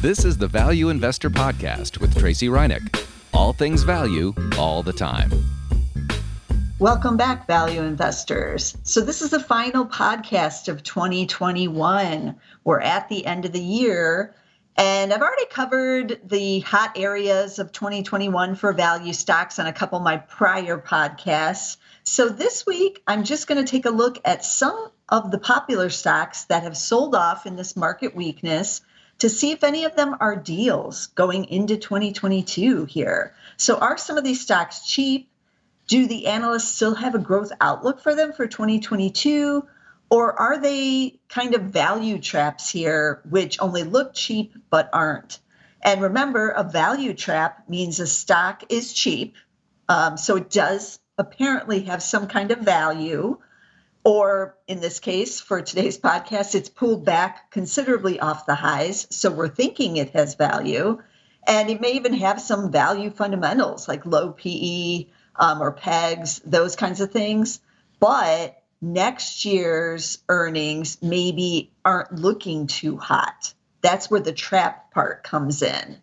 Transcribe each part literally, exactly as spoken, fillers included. This is the Value Investor Podcast with Tracy Reineck. All things value, all the time. Welcome back, value investors. So this is the final podcast of twenty twenty-one. We're at the end of the year, and I've already covered the hot areas of twenty twenty-one for value stocks on a couple of my prior podcasts. So this week, I'm just going to take a look at some of the popular stocks that have sold off in this market weakness to see if any of them are deals going into twenty twenty-two here. So are some of these stocks cheap? Do the analysts still have a growth outlook for them for twenty twenty-two? Or are they kind of value traps here, which only look cheap but aren't? And remember, a value trap means a stock is cheap, um, so it does apparently have some kind of value, or in this case, for today's podcast, it's pulled back considerably off the highs, so we're thinking it has value. And it may even have some value fundamentals like low P E um, or P E Gs, those kinds of things. But next year's earnings maybe aren't looking too hot. That's where the trap part comes in.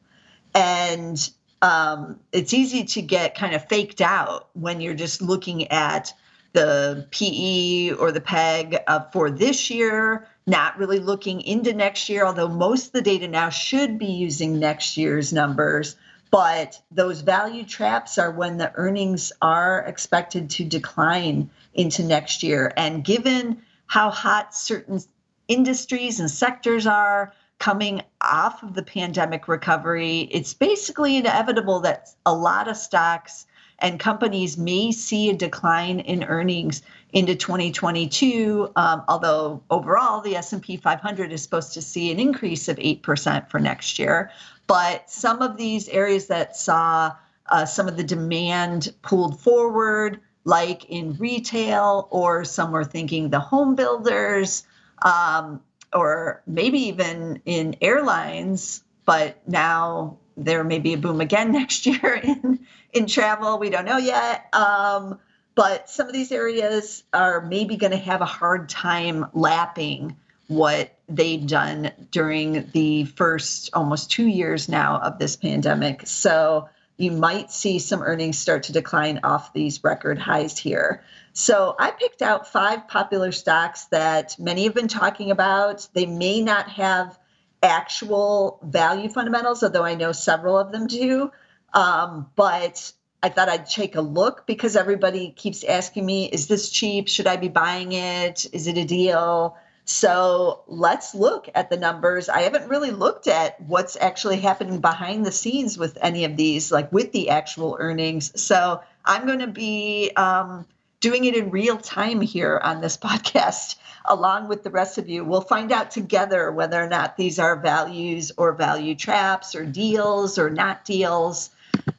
And um, it's easy to get kind of faked out when you're just looking at the P E or the P E G uh, for this year, not really looking into next year, although most of the data now should be using next year's numbers. But those value traps are when the earnings are expected to decline into next year. And given how hot certain industries and sectors are coming off of the pandemic recovery, it's basically inevitable that a lot of stocks and companies may see a decline in earnings into twenty twenty-two, um, although overall the S and P five hundred is supposed to see an increase of eight percent for next year. But some of these areas that saw uh, some of the demand pulled forward, like in retail, or some were thinking the home builders, um, or maybe even in airlines, but now there may be a boom again next year in, in travel. We don't know yet. Um, but some of these areas are maybe going to have a hard time lapping what they've done during the first almost two years now of this pandemic. So you might see some earnings start to decline off these record highs here. So I picked out five popular stocks that many have been talking about. They may not have actual value fundamentals, although I know several of them do. Um, but I thought I'd take a look because everybody keeps asking me, is this cheap? Should I be buying it? Is it a deal? So let's look at the numbers. I haven't really looked at what's actually happening behind the scenes with any of these, like with the actual earnings. So I'm going to be um, doing it in real time here on this podcast, along with the rest of you. We'll find out together whether or not these are values or value traps or deals or not deals,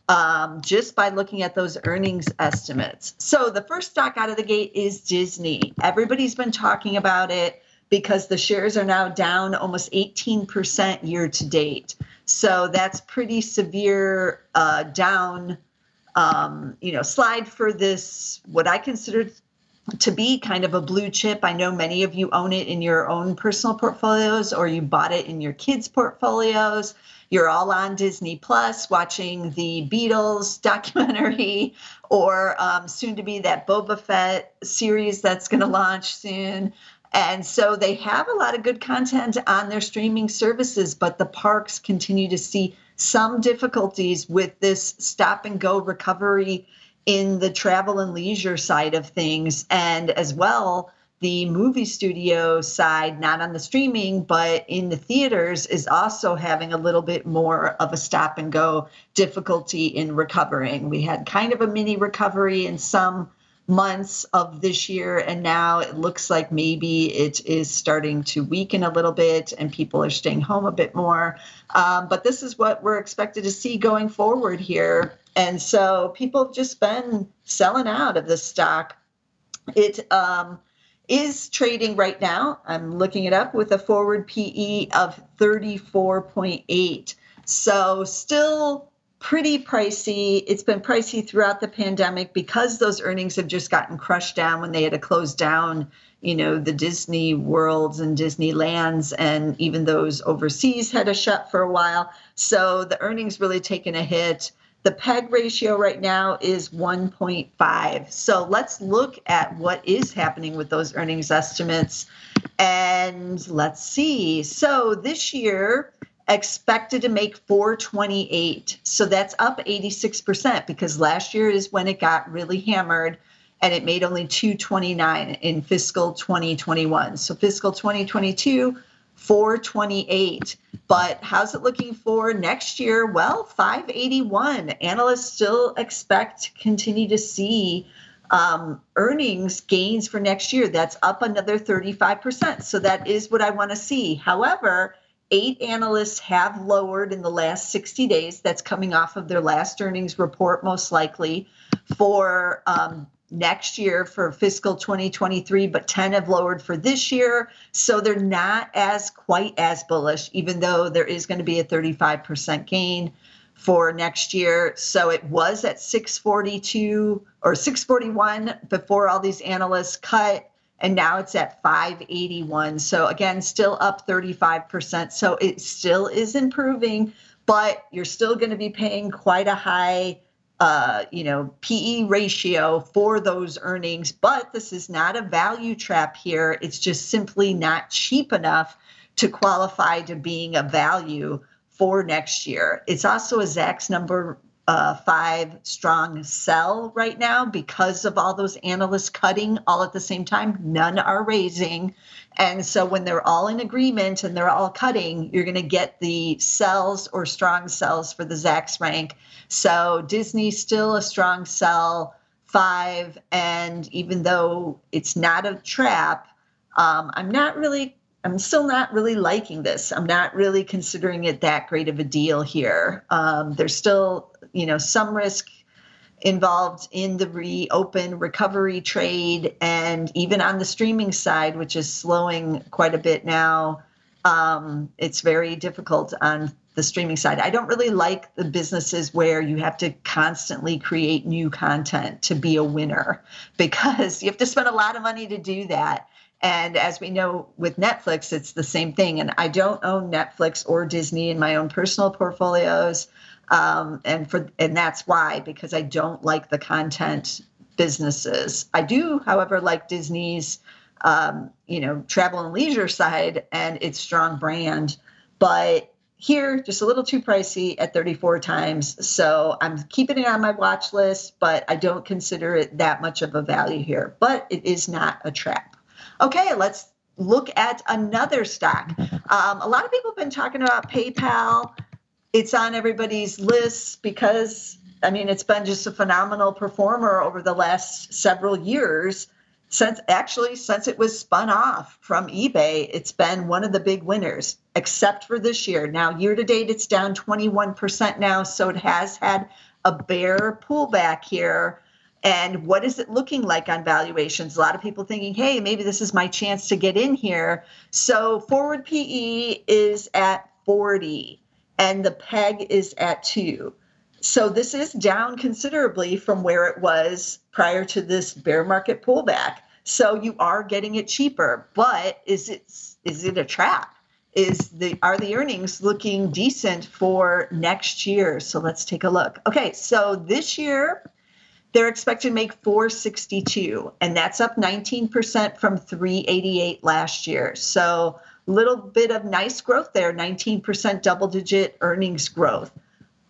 um, just by looking at those earnings estimates. So the first stock out of the gate is Disney. Everybody's been talking about it because the shares are now down almost eighteen percent year to date. So that's pretty severe uh, down, um, you know, slide for this, what I consider to be kind of a blue chip. I know many of you own it in your own personal portfolios, or you bought it in your kids' portfolios. You're all on Disney Plus watching the Beatles documentary, or um, soon to be that Boba Fett series that's going to launch soon. And so they have a lot of good content on their streaming services, but the parks continue to see some difficulties with this stop and go recovery in the travel and leisure side of things, and as well, the movie studio side, not on the streaming, but in the theaters, is also having a little bit more of a stop and go difficulty in recovering. We had kind of a mini recovery in some months of this year, and now it looks like maybe it is starting to weaken a little bit and people are staying home a bit more. Um, but this is what we're expected to see going forward here. And so people have just been selling out of this stock. It um, is trading right now, I'm looking it up, with a forward P E of thirty-four point eight. So still pretty pricey. It's been pricey throughout the pandemic because those earnings have just gotten crushed down when they had to close down, you know, the Disney worlds and Disneylands, and even those overseas had to shut for a while. So the earnings really taken a hit. The P E G ratio right now is one point five. So let's look at what is happening with those earnings estimates. And let's see. So this year, expected to make four twenty-eight. So that's up eighty-six percent, because last year is when it got really hammered and it made only two twenty-nine in fiscal twenty twenty-one. So fiscal twenty twenty-two, four twenty-eight. But how's it looking for next year? Well, five eighty-one. Analysts still expect to continue to see um, earnings gains for next year. That's up another thirty-five percent. So that is what I want to see. However, eight analysts have lowered in the last sixty days. That's coming off of their last earnings report, most likely, for um, next year for fiscal twenty twenty-three, but ten have lowered for this year. So they're not as quite as bullish, even though there is going to be a thirty-five percent gain for next year. So it was at six forty-two or six forty-one before all these analysts cut, and now it's at five eighty-one. So again, still up thirty-five percent. So it still is improving, but you're still going to be paying quite a high Uh, you know, P E ratio for those earnings, but this is not a value trap here. It's just simply not cheap enough to qualify to being a value for next year. It's also a Zacks number uh, five strong sell right now because of all those analysts cutting all at the same time. None are raising. And so when they're all in agreement and they're all cutting, you're going to get the sells or strong sells for the Zacks rank. So Disney still a strong sell five, and even though it's not a trap, um, I'm not really, I'm still not really liking this. I'm not really considering it that great of a deal here. Um, there's still, you know, some risk involved in the reopen recovery trade, and even on the streaming side, which is slowing quite a bit now. Um, it's very difficult on the streaming side. I don't really like the businesses where you have to constantly create new content to be a winner, because you have to spend a lot of money to do that. And as we know with Netflix, it's the same thing. And I don't own Netflix or Disney in my own personal portfolios. Um, and for and that's why, because I don't like the content businesses. I do, however, like Disney's, um, you know, travel and leisure side and its strong brand. But here, just a little too pricey at thirty-four times. So I'm keeping it on my watch list, but I don't consider it that much of a value here. But it is not a trap. Okay, let's look at another stock. Um, a lot of people have been talking about PayPal. It's on everybody's lists because, I mean, it's been just a phenomenal performer over the last several years. Since actually, since it was spun off from eBay, it's been one of the big winners, except for this year. Now, year to date, it's down twenty-one percent now, so it has had a bear pullback here. And what is it looking like on valuations? A lot of people thinking, hey, maybe this is my chance to get in here. So forward P E is at forty. And the P E G is at two. So this is down considerably from where it was prior to this bear market pullback. So you are getting it cheaper, but is it is it a trap? Is the are the earnings looking decent for next year? So let's take a look. Okay, so this year they're expected to make four sixty-two, and that's up nineteen percent from three eighty-eight last year. So little bit of nice growth there, nineteen percent double-digit earnings growth.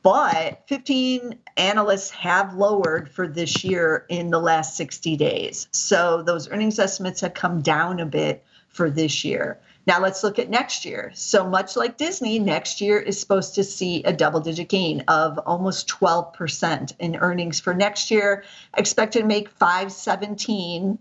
But fifteen analysts have lowered for this year in the last sixty days. So those earnings estimates have come down a bit for this year. Now let's look at next year. So much like Disney, next year is supposed to see a double-digit gain of almost twelve percent in earnings for next year. Expected to make five seventeen.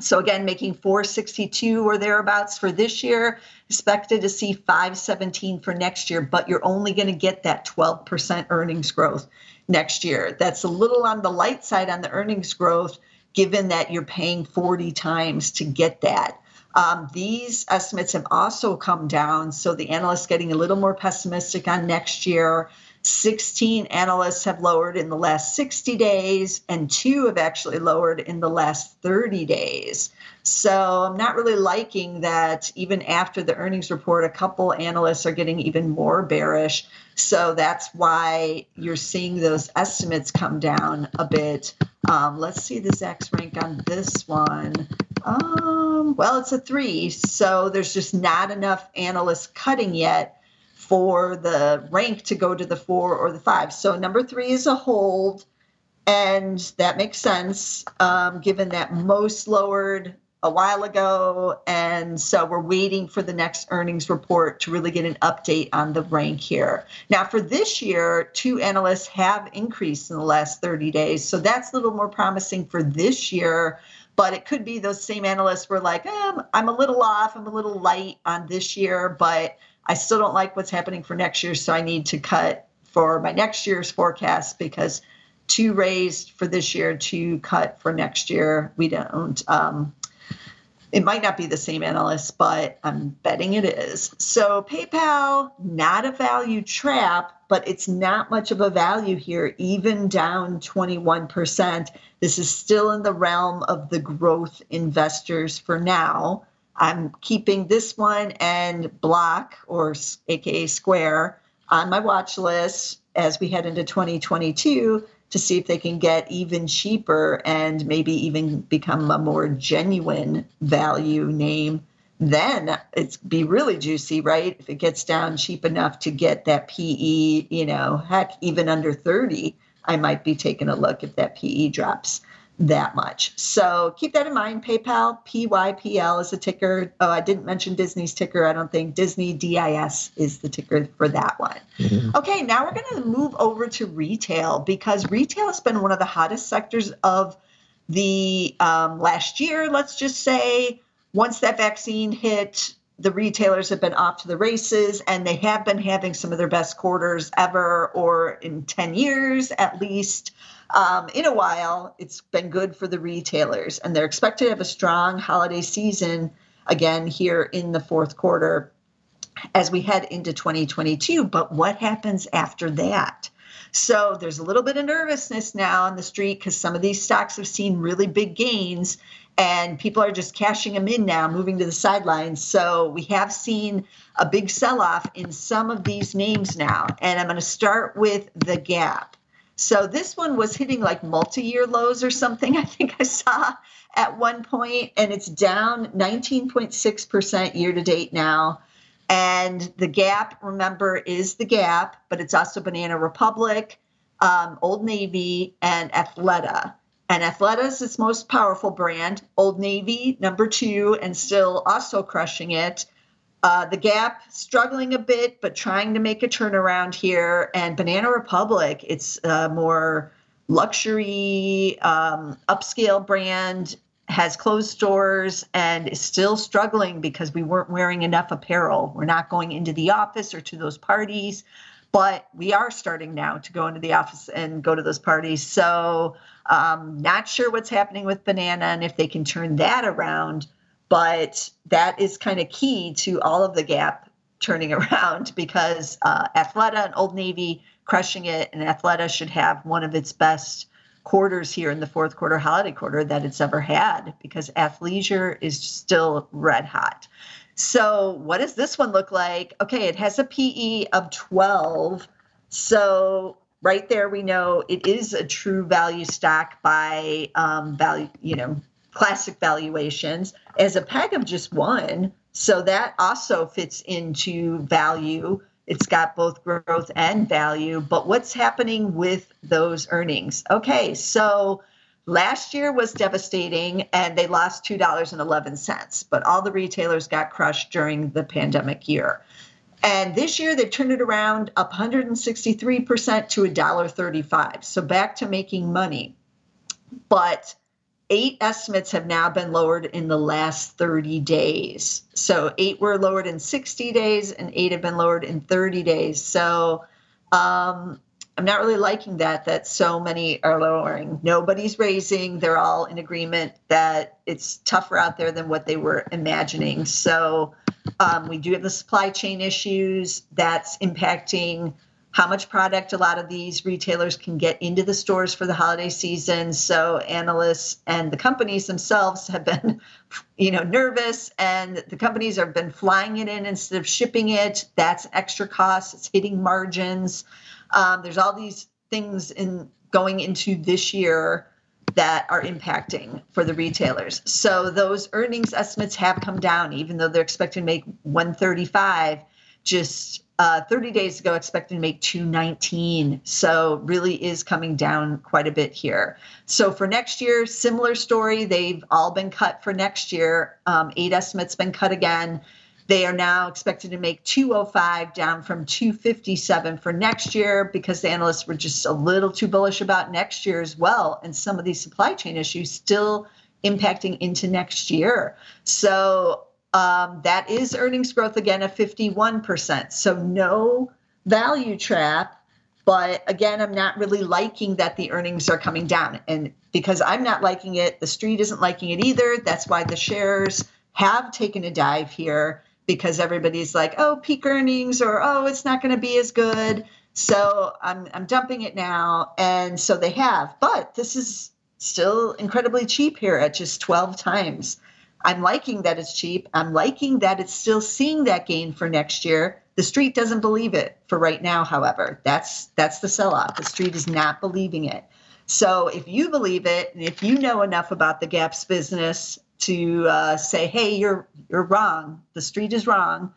So again, making four sixty-two or thereabouts for this year, expected to see five seventeen for next year, but you're only going to get that twelve percent earnings growth next year. That's a little on the light side on the earnings growth, given that you're paying forty times to get that. Um, these estimates have also come down, so the analysts getting a little more pessimistic on next year. sixteen analysts have lowered in the last sixty days, and two have actually lowered in the last thirty days. So I'm not really liking that even after the earnings report, a couple analysts are getting even more bearish. So that's why you're seeing those estimates come down a bit. Um, let's see the Zacks rank on this one. Um, well, it's a three. So there's just not enough analysts cutting yet for the rank to go to the four or the five. So number three is a hold, and that makes sense um, given that most lowered a while ago. And so we're waiting for the next earnings report to really get an update on the rank here. Now for this year, two analysts have increased in the last thirty days. So that's a little more promising for this year. But it could be those same analysts were like, eh, I'm a little off, I'm a little light on this year, but I still don't like what's happening for next year, so I need to cut for my next year's forecast, because two raised for this year, two cut for next year. We don't, um, it might not be the same analyst, but I'm betting it is. So PayPal, not a value trap, but it's not much of a value here, even down twenty-one percent. This is still in the realm of the growth investors for now. I'm keeping this one and Block, or aka Square, on my watch list as we head into twenty twenty-two to see if they can get even cheaper and maybe even become a more genuine value name. Then it's be really juicy, right? If it gets down cheap enough to get that P E, you know, heck, even under thirty, I might be taking a look if that P E drops that much. So keep that in mind. PayPal, P Y P L is the ticker. Oh, I didn't mention Disney's ticker. I don't think Disney, D I S is the ticker for that one. Mm-hmm. Okay, now we're going to move over to retail, because retail has been one of the hottest sectors of the um, last year. Let's just say once that vaccine hit, the retailers have been off to the races, and they have been having some of their best quarters ever, or in ten years at least. Um, in a while, it's been good for the retailers, and they're expected to have a strong holiday season again here in the fourth quarter as we head into twenty twenty-two. But what happens after that? So there's a little bit of nervousness now on the street because some of these stocks have seen really big gains, and people are just cashing them in now, moving to the sidelines. So we have seen a big sell-off in some of these names now. And I'm going to start with the Gap. So this one was hitting like multi-year lows or something, I think I saw at one point, and it's down nineteen point six percent year to date now. And the Gap, remember, is the Gap, but it's also Banana Republic, um, Old Navy, and Athleta. And Athleta is its most powerful brand. Old Navy, number two, and still also crushing it. Uh, the Gap struggling a bit, but trying to make a turnaround here. And Banana Republic, it's a more luxury, um, upscale brand, has closed stores, and is still struggling because we weren't wearing enough apparel. We're not going into the office or to those parties, but we are starting now to go into the office and go to those parties. So um, not sure what's happening with Banana and if they can turn that around. But that is kind of key to all of the Gap turning around, because uh, Athleta and Old Navy crushing it, and Athleta should have one of its best quarters here in the fourth quarter, holiday quarter, that it's ever had, because athleisure is still red hot. So what does this one look like? Okay, it has a P E of twelve. So right there, we know it is a true value stock by um, value, you know, classic valuations, as a peg of just one. So that also fits into value. It's got both growth and value. But what's happening with those earnings? Okay, so last year was devastating, and they lost two dollars and eleven cents, but all the retailers got crushed during the pandemic year. And this year, they turned it around up one hundred sixty-three percent to one dollar and thirty-five cents, so back to making money. But eight estimates have now been lowered in the last thirty days. So eight were lowered in sixty days, and eight have been lowered in thirty days. So um, I'm not really liking that, that so many are lowering. Nobody's raising. They're all in agreement that it's tougher out there than what they were imagining. So um, we do have the supply chain issues that's impacting how much product a lot of these retailers can get into the stores for the holiday season. So analysts and the companies themselves have been, you know, nervous, and the companies have been flying it in instead of shipping it. That's extra cost. It's hitting margins. Um, there's all these things in going into this year that are impacting for the retailers. So those earnings estimates have come down, even though they're expected to make one thirty-five, just Uh, thirty days ago, expected to make two nineteen. So really is coming down quite a bit here. So for next year, similar story. They've all been cut for next year. Um, eight estimates been cut again. They are now expected to make two oh five, down from two fifty-seven for next year, because the analysts were just a little too bullish about next year as well. And some of these supply chain issues still impacting into next year. So Um, that is earnings growth again of fifty-one percent. So no value trap. But again, I'm not really liking that the earnings are coming down. And because I'm not liking it, the street isn't liking it either. That's why the shares have taken a dive here, because everybody's like, oh, peak earnings, or, oh, it's not going to be as good. So I'm, I'm dumping it now. And so they have. But this is still incredibly cheap here at just twelve times. I'm liking that it's cheap. I'm liking that it's still seeing that gain for next year. The street doesn't believe it for right now, however. That's that's the sell-off. The street is not believing it. So if you believe it, and if you know enough about the Gap's business to uh, say, hey, you're you're wrong, the street is wrong,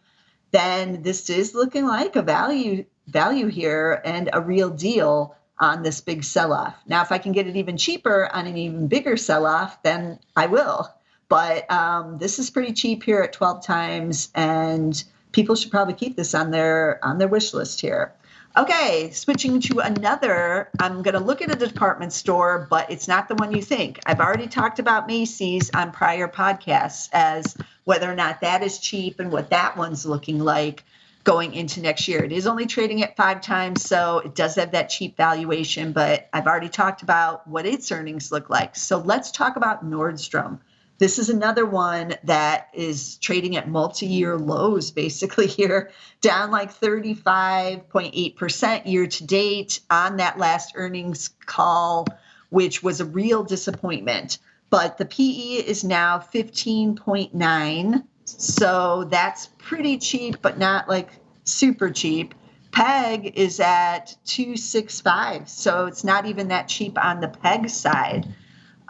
then this is looking like a value value here and a real deal on this big sell-off. Now, if I can get it even cheaper on an even bigger sell-off, then I will. But um, this is pretty cheap here at twelve times, and people should probably keep this on their on their wish list here. Okay, switching to another, I'm going to look at a department store, but it's not the one you think. I've already talked about Macy's on prior podcasts as whether or not that is cheap and what that one's looking like going into next year. It is only trading at five times, so it does have that cheap valuation, but I've already talked about what its earnings look like. So let's talk about Nordstrom. This is another one that is trading at multi-year lows, basically here, down like thirty-five point eight percent year to date on that last earnings call, which was a real disappointment. But the P E is now fifteen point nine. So that's pretty cheap, but not like super cheap. P E G is at two sixty-five. So it's not even that cheap on the P E G side.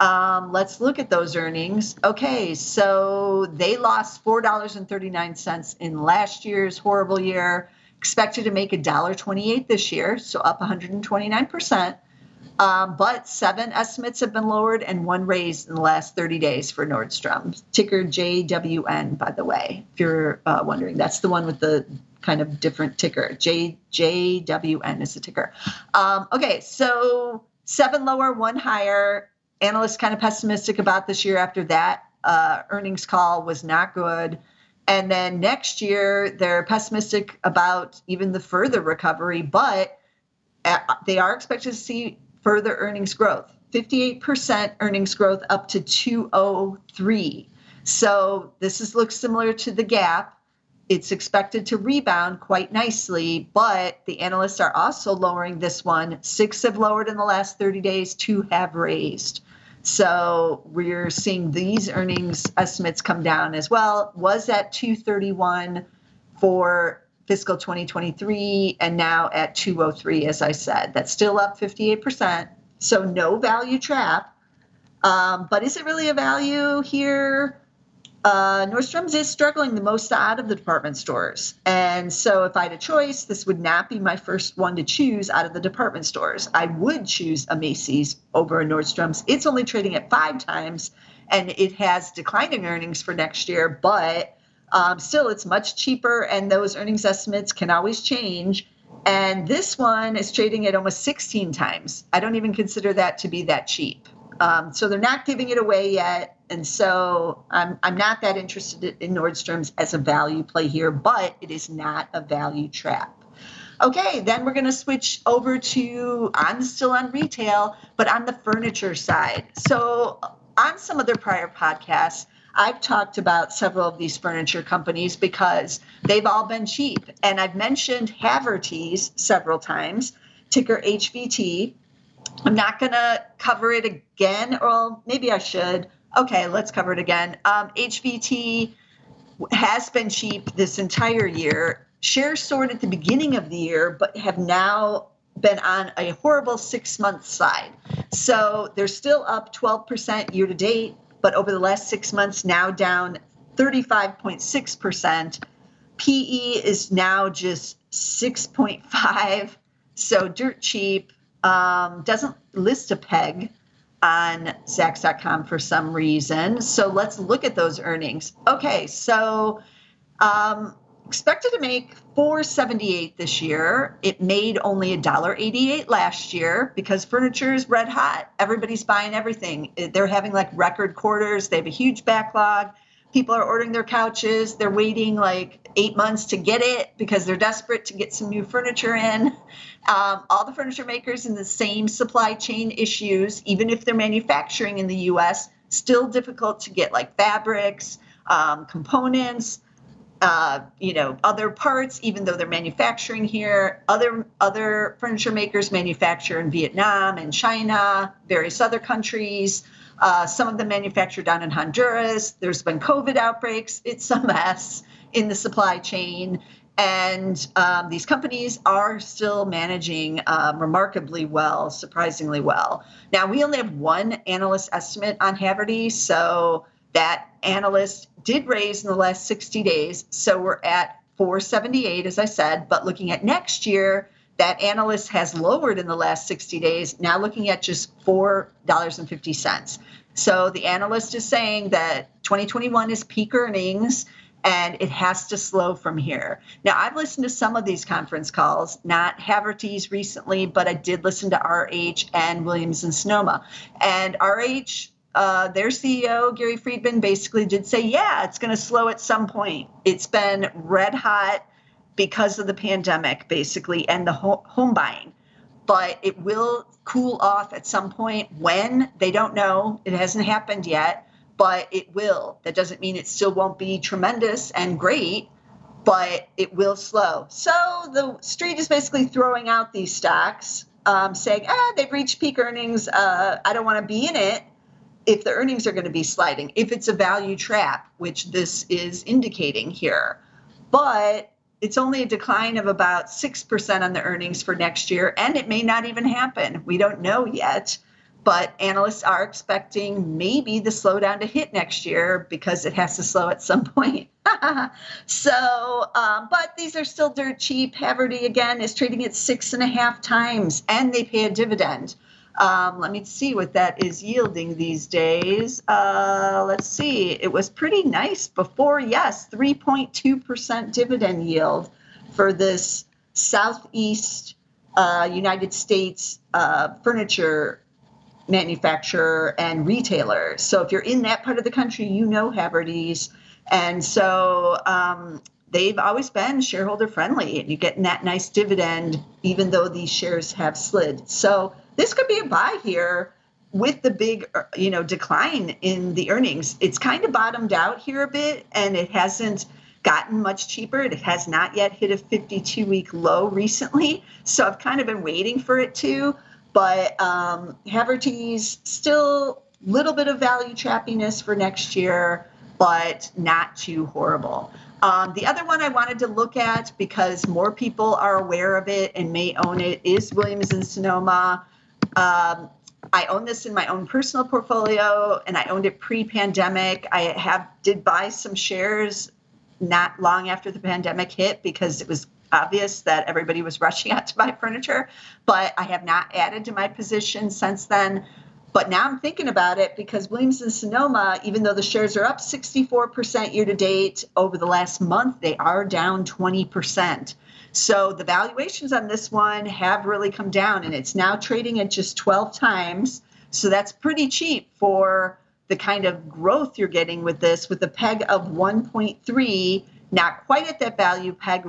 Um, let's look at those earnings. Okay, so they lost four dollars and thirty-nine cents in last year's horrible year, expected to make one dollar and twenty-eight cents this year, so up one hundred twenty-nine percent. Um, but seven estimates have been lowered and one raised in the last thirty days for Nordstrom. Ticker J W N, by the way, if you're uh, wondering. That's the one with the kind of different ticker. J J W N is the ticker. Um, okay, so seven lower, one higher. Analysts kind of pessimistic about this year after that uh, earnings call was not good. And then next year, they're pessimistic about even the further recovery, but at, they are expected to see further earnings growth, fifty-eight percent earnings growth up to two oh three. So this is, looks similar to the Gap. It's expected to rebound quite nicely, but the analysts are also lowering this one. Six have lowered in the last thirty days, two have raised. So we're seeing these earnings estimates come down as well. Was at two thirty-one for fiscal twenty twenty-three and now at two oh three, as I said. That's still up fifty-eight percent, so no value trap. Um, but is it really a value here? Uh, Nordstrom's is struggling the most out of the department stores. And so if I had a choice, this would not be my first one to choose out of the department stores. I would choose a Macy's over a Nordstrom's. It's only trading at five times, and it has declining earnings for next year, but um, still it's much cheaper, and those earnings estimates can always change. And this one is trading at almost sixteen times. I don't even consider that to be that cheap. Um, so they're not giving it away yet. And so I'm I'm not that interested in Nordstrom's as a value play here, but it is not a value trap. Okay, then we're going to switch over to, I'm still on retail, but on the furniture side. So on some of their prior podcasts, I've talked about several of these furniture companies because they've all been cheap. And I've mentioned Haverty's several times, ticker H V T. I'm not going to cover it again, or maybe I should. Okay, let's cover it again. Um, H V T has been cheap this entire year. Shares soared at the beginning of the year, but have now been on a horrible six-month slide. So they're still up twelve percent year to date, but over the last six months, now down thirty-five point six percent. P E is now just six point five, so dirt cheap. Um, doesn't list a peg on Zacks dot com for some reason. So let's look at those earnings. Okay, so um, expected to make four dollars and seventy-eight cents this year. It made only one dollar and eighty-eight cents last year because furniture is red hot. Everybody's buying everything. They're having like record quarters. They have a huge backlog. People are ordering their couches. They're waiting like eight months to get it because they're desperate to get some new furniture in. Um, all the furniture makers in the same supply chain issues, even if they're manufacturing in the U S, still difficult to get like fabrics, um, components, uh, you know, other parts, even though they're manufacturing here. Other, other furniture makers manufacture in Vietnam and China, various other countries. Uh, some of them manufacture down in Honduras. There's been COVID outbreaks. It's a mess in the supply chain. And um, these companies are still managing um, remarkably well, surprisingly well. Now, we only have one analyst estimate on Haverty. So that analyst did raise in the last sixty days. So we're at four dollars and seventy-eight cents, as I said. But looking at next year, that analyst has lowered in the last sixty days, now looking at just four dollars and fifty cents. So the analyst is saying that twenty twenty-one is peak earnings and it has to slow from here. Now, I've listened to some of these conference calls, not Haverty's recently, but I did listen to R H and Williams-Sonoma. And R H, uh, their C E O, Gary Friedman, basically did say, yeah, it's going to slow at some point. It's been red hot because of the pandemic, basically, and the ho home buying. But it will cool off at some point. When? They don't know. It hasn't happened yet, but it will. That doesn't mean it still won't be tremendous and great, but it will slow. So the street is basically throwing out these stocks, um, saying, ah, they've reached peak earnings. Uh, I don't want to be in it if the earnings are going to be sliding, if it's a value trap, which this is indicating here. But it's only a decline of about six percent on the earnings for next year, and it may not even happen. We don't know yet, but analysts are expecting maybe the slowdown to hit next year because it has to slow at some point. So, um, but these are still dirt cheap. Haverty, again, is trading at six and a half times, and they pay a dividend. Um, let me see what that is yielding these days. Uh, let's see. It was pretty nice before. Yes, three point two percent dividend yield for this Southeast uh, United States uh, furniture manufacturer and retailer. So if you're in that part of the country, you know Haverty's. And so um, they've always been shareholder friendly, and you're getting that nice dividend, even though these shares have slid. So this could be a buy here with the big, you know, decline in the earnings. It's kind of bottomed out here a bit, and it hasn't gotten much cheaper. It has not yet hit a fifty-two week low recently, so I've kind of been waiting for it to. But um, Haverty's still a little bit of value trappiness for next year, but not too horrible. Um, the other one I wanted to look at, because more people are aware of it and may own it, is Williams-Sonoma. Um, I own this in my own personal portfolio, and I owned it pre-pandemic. I have did buy some shares not long after the pandemic hit because it was obvious that everybody was rushing out to buy furniture, but I have not added to my position since then. But now I'm thinking about it because Williams-Sonoma, even though the shares are up sixty-four percent year to date, over the last month they are down twenty percent. So the valuations on this one have really come down, and it's now trading at just twelve times. So that's pretty cheap for the kind of growth you're getting with this, with a peg of one point three, not quite at that value peg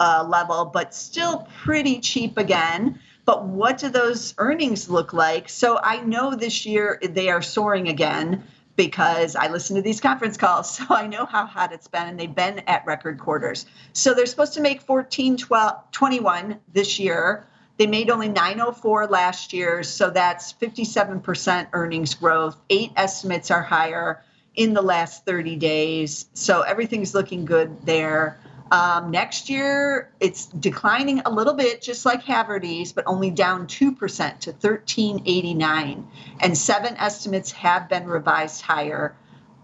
uh, level, but still pretty cheap again. But what do those earnings look like? So I know this year they are soaring again, because I listen to these conference calls, so I know how hot it's been, and they've been at record quarters. So they're supposed to make fourteen, twelve, twenty-one this year. They made only nine oh four last year, so that's fifty-seven percent earnings growth. Eight estimates are higher in the last thirty days, so everything's looking good there. Um, next year, it's declining a little bit, just like Haverty's, but only down two percent to thirteen eighty-nine. And seven estimates have been revised higher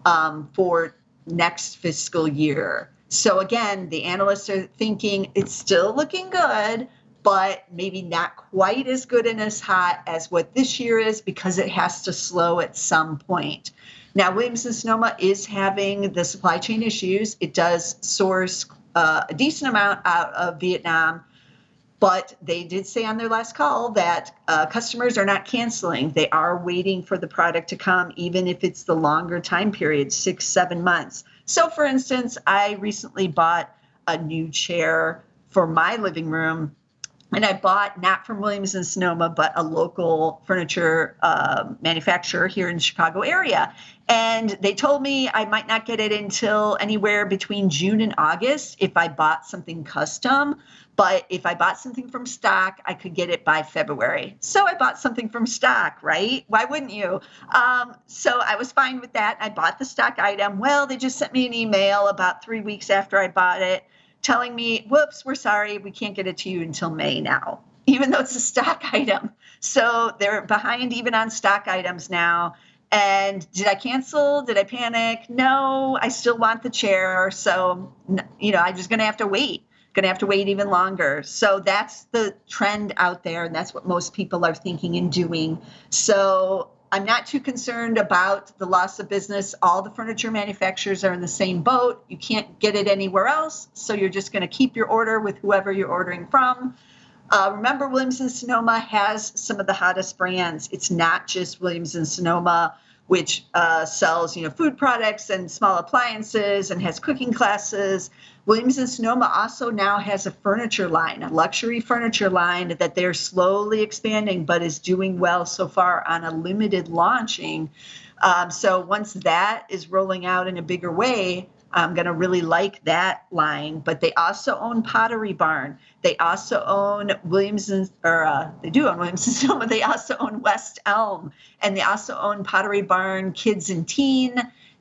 um, for next fiscal year. So again, the analysts are thinking it's still looking good, but maybe not quite as good and as hot as what this year is, because it has to slow at some point. Now, Williams-Sonoma is having the supply chain issues. It does source Uh, a decent amount out of Vietnam, but they did say on their last call that uh, customers are not canceling. They are waiting for the product to come, even if it's the longer time period, six, seven months. So for instance, I recently bought a new chair for my living room, and I bought not from Williams-Sonoma, but a local furniture uh, manufacturer here in the Chicago area. And they told me I might not get it until anywhere between June and August if I bought something custom. But if I bought something from stock, I could get it by February. So I bought something from stock, right? Why wouldn't you? Um, so I was fine with that. I bought the stock item. Well, they just sent me an email about three weeks after I bought it, telling me, whoops, we're sorry, we can't get it to you until May now, even though it's a stock item. So they're behind even on stock items now. And did I cancel? Did I panic? No, I still want the chair. So, you know, I'm just going to have to wait, going to have to wait even longer. So that's the trend out there. And that's what most people are thinking and doing. So I'm not too concerned about the loss of business. All the furniture manufacturers are in the same boat. You can't get it anywhere else, so you're just going to keep your order with whoever you're ordering from. Uh, remember, Williams-Sonoma has some of the hottest brands. It's not just Williams-Sonoma, which uh, sells, you know, food products and small appliances and has cooking classes. Williams-Sonoma also now has a furniture line, a luxury furniture line that they're slowly expanding, but is doing well so far on a limited launching. Um, so once that is rolling out in a bigger way, I'm going to really like that line. But they also own Pottery Barn. They also own Williamson, or uh, they do own Williams-Sonoma. They also own West Elm, and they also own Pottery Barn Kids and Teen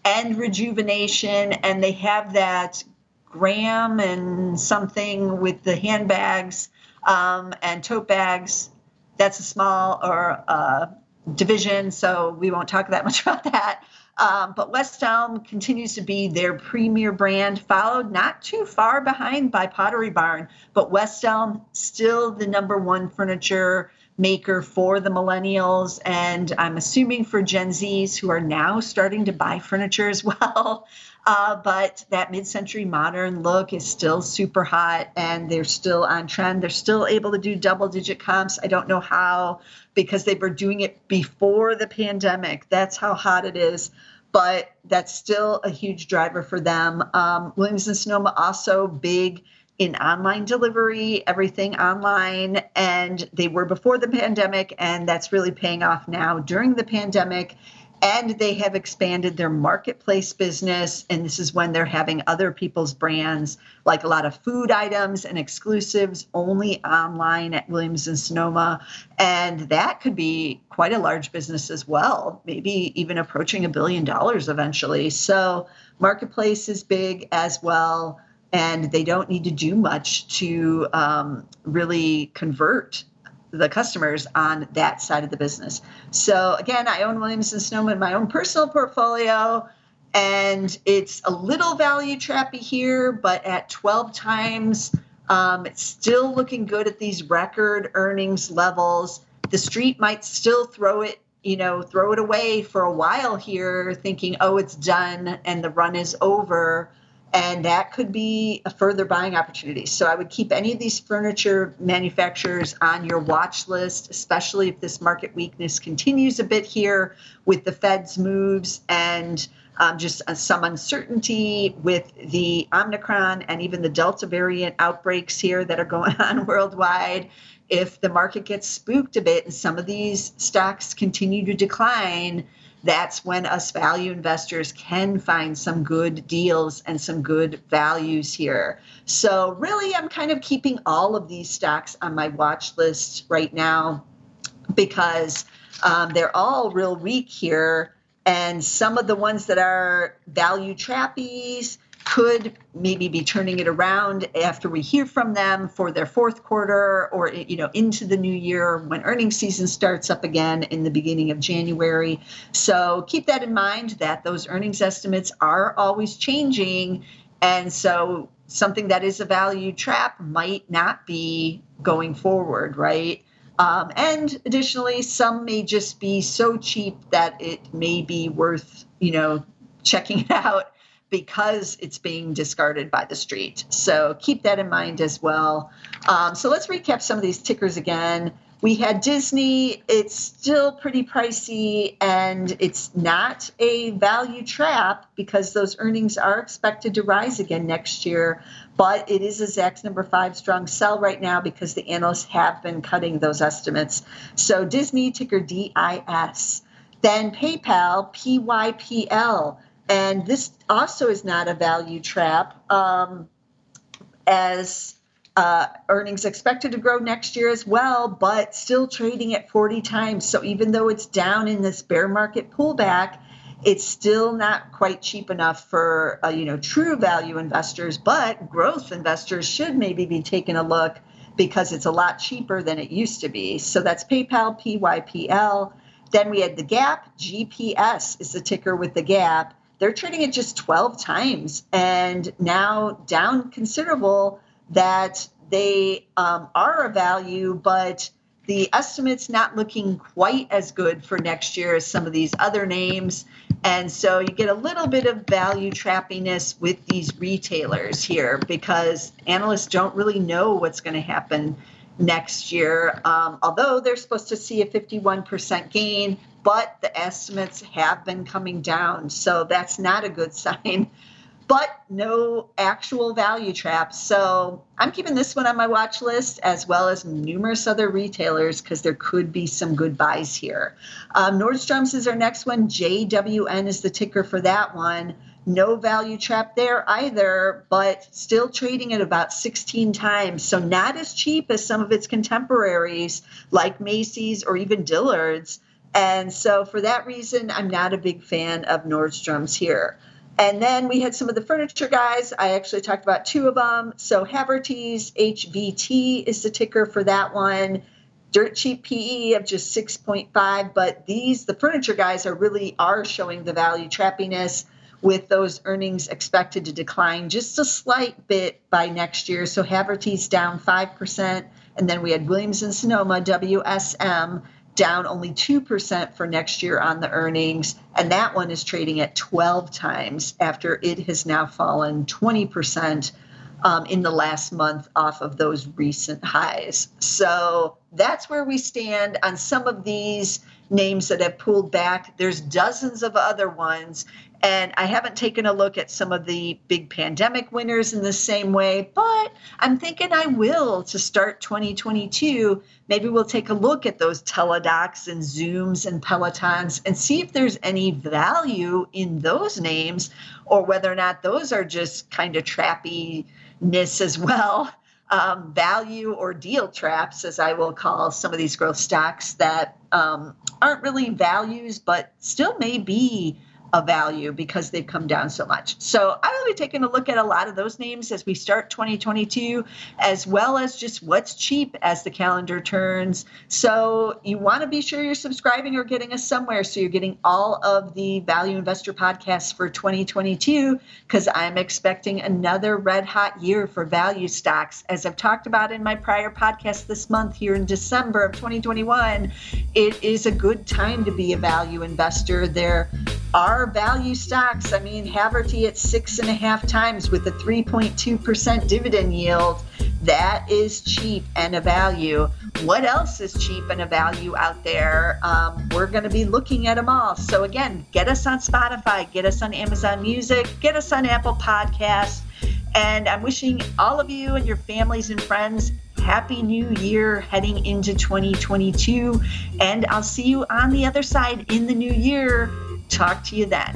and Rejuvenation. And they have that Graham and something with the handbags um, and tote bags. That's a small or uh, division, so we won't talk that much about that. Um, but West Elm continues to be their premier brand, followed not too far behind by Pottery Barn. But West Elm, still the number one furniture maker for the millennials, and I'm assuming for Gen Zs, who are now starting to buy furniture as well. Uh, but that mid-century modern look is still super hot, and they're still on trend. They're still able to do double-digit comps. I don't know how, because they were doing it before the pandemic. That's how hot it is. But that's still a huge driver for them. Um, Williams-Sonoma also big in online delivery, everything online, and they were before the pandemic, and that's really paying off now during the pandemic. And they have expanded their marketplace business, and this is when they're having other people's brands, like a lot of food items and exclusives, only online at Williams-Sonoma. And that could be quite a large business as well, maybe even approaching a billion dollars eventually. So marketplace is big as well. And they don't need to do much to um, really convert the customers on that side of the business. So again, I own Williams-Sonoma in my own personal portfolio, and it's a little value trappy here, but at twelve times, um, it's still looking good at these record earnings levels. The street might still throw it, you know, throw it away for a while here, thinking, oh, it's done and the run is over. And that could be a further buying opportunity. So I would keep any of these furniture manufacturers on your watch list, especially if this market weakness continues a bit here with the Fed's moves and um, just uh, some uncertainty with the Omicron and even the Delta variant outbreaks here that are going on worldwide. If the market gets spooked a bit and some of these stocks continue to decline, that's when us value investors can find some good deals and some good values here. So really, I'm kind of keeping all of these stocks on my watch list right now because um, they're all real weak here. And some of the ones that are value trappies could maybe be turning it around after we hear from them for their fourth quarter or, you know, into the new year when earnings season starts up again in the beginning of January. So keep that in mind that those earnings estimates are always changing. And so something that is a value trap might not be going forward, right? Um, and additionally, some may just be so cheap that it may be worth, you know, checking it out because it's being discarded by the street. So keep that in mind as well. Um, so let's recap some of these tickers again. We had Disney. It's still pretty pricey, and it's not a value trap because those earnings are expected to rise again next year. But it is a Zacks number five strong sell right now because the analysts have been cutting those estimates. So Disney, ticker D I S. Then PayPal, P Y P L. And this also is not a value trap um, as uh, earnings expected to grow next year as well, but still trading at forty times. So even though it's down in this bear market pullback, it's still not quite cheap enough for uh, you know, true value investors, but growth investors should maybe be taking a look because it's a lot cheaper than it used to be. So that's PayPal, P Y P L. Then we had the Gap, G P S is the ticker with the Gap. They're trading at just twelve times and now down considerable that they um, are a value, but the estimate's not looking quite as good for next year as some of these other names. And so you get a little bit of value trappiness with these retailers here because analysts don't really know what's going to happen next year, um, although they're supposed to see a fifty-one percent gain. But the estimates have been coming down, so that's not a good sign. But no actual value traps. So I'm keeping this one on my watch list as well as numerous other retailers because there could be some good buys here. Um, Nordstrom's is our next one. J W N is the ticker for that one. No value trap there either, but still trading at about sixteen times. So not as cheap as some of its contemporaries like Macy's or even Dillard's. And so for that reason, I'm not a big fan of Nordstrom's here. And then we had some of the furniture guys. I actually talked about two of them. So Haverty's, H V T is the ticker for that one. Dirt cheap P E of just six point five. But these, the furniture guys are really are showing the value trappiness with those earnings expected to decline just a slight bit by next year. So Haverty's down five percent. And then we had Williams-Sonoma, W S M, down only two percent for next year on the earnings. And that one is trading at twelve times after it has now fallen twenty percent um, in the last month off of those recent highs. So that's where we stand on some of these names that have pulled back. There's dozens of other ones. And I haven't taken a look at some of the big pandemic winners in the same way, but I'm thinking I will to start twenty twenty-two. Maybe we'll take a look at those Teladocs and Zooms and Pelotons and see if there's any value in those names or whether or not those are just kind of trappiness as well. Um, value or deal traps, as I will call some of these growth stocks that um, aren't really values, but still may be a value because they've come down so much. So I will be taking a look at a lot of those names as we start twenty twenty-two, as well as just what's cheap as the calendar turns. So you want to be sure you're subscribing or getting us somewhere. So you're getting all of the Value Investor podcasts for twenty twenty-two, because I'm expecting another red hot year for value stocks. As I've talked about in my prior podcast this month here in December of twenty twenty-one, it is a good time to be a value investor. There are value stocks. I mean, Haverty at six and a half times with a three point two percent dividend yield. That is cheap and a value. What else is cheap and a value out there? Um, we're going to be looking at them all. So again, get us on Spotify, get us on Amazon Music, get us on Apple Podcasts. And I'm wishing all of you and your families and friends Happy New Year heading into twenty twenty-two. And I'll see you on the other side in the new year. Talk to you then.